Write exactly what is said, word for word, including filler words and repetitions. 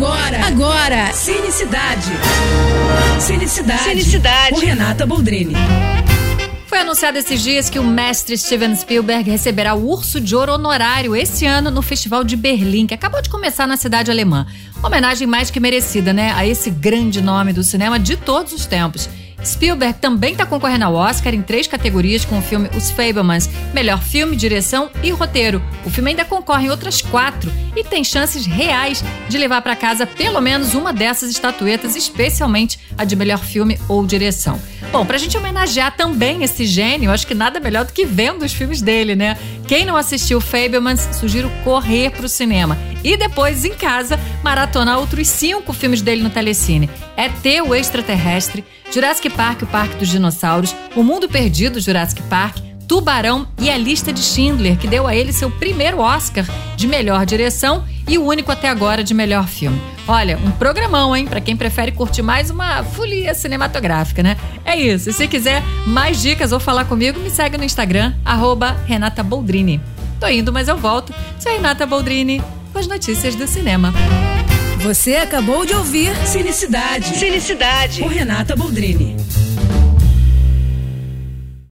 Agora, agora, Cinecidade. Cinecidade. Cinecidade. Com Renata Boldrini. Foi anunciado esses dias que o mestre Steven Spielberg receberá o Urso de Ouro Honorário esse ano no Festival de Berlim, que acabou de começar na cidade alemã. Uma homenagem mais que merecida, né, a esse grande nome do cinema de todos os tempos. Spielberg também está concorrendo ao Oscar em três categorias com o filme Os Fabelmans, melhor filme, direção e roteiro. O filme ainda concorre em outras quatro e tem chances reais de levar para casa pelo menos uma dessas estatuetas, especialmente a de melhor filme ou direção. Bom, pra gente homenagear também esse gênio, acho que nada melhor do que vendo os filmes dele, né? Quem não assistiu Fabelmans, sugiro correr pro cinema e depois, em casa, maratonar outros cinco filmes dele no Telecine. É ter o Extraterrestre, Jurassic Park, o Parque dos Dinossauros, O Mundo Perdido, Jurassic Park, Tubarão e a Lista de Schindler, que deu a ele seu primeiro Oscar de melhor direção e o único até agora de melhor filme. Olha, um programão, hein? Pra quem prefere curtir mais uma folia cinematográfica, né? É isso. E se quiser mais dicas ou falar comigo, me segue no Instagram, arroba Renata Boldrini. Tô indo, mas eu volto. Sou Renata Boldrini com as notícias do cinema. Você acabou de ouvir Cinecidade. Cinecidade. Com Renata Boldrini.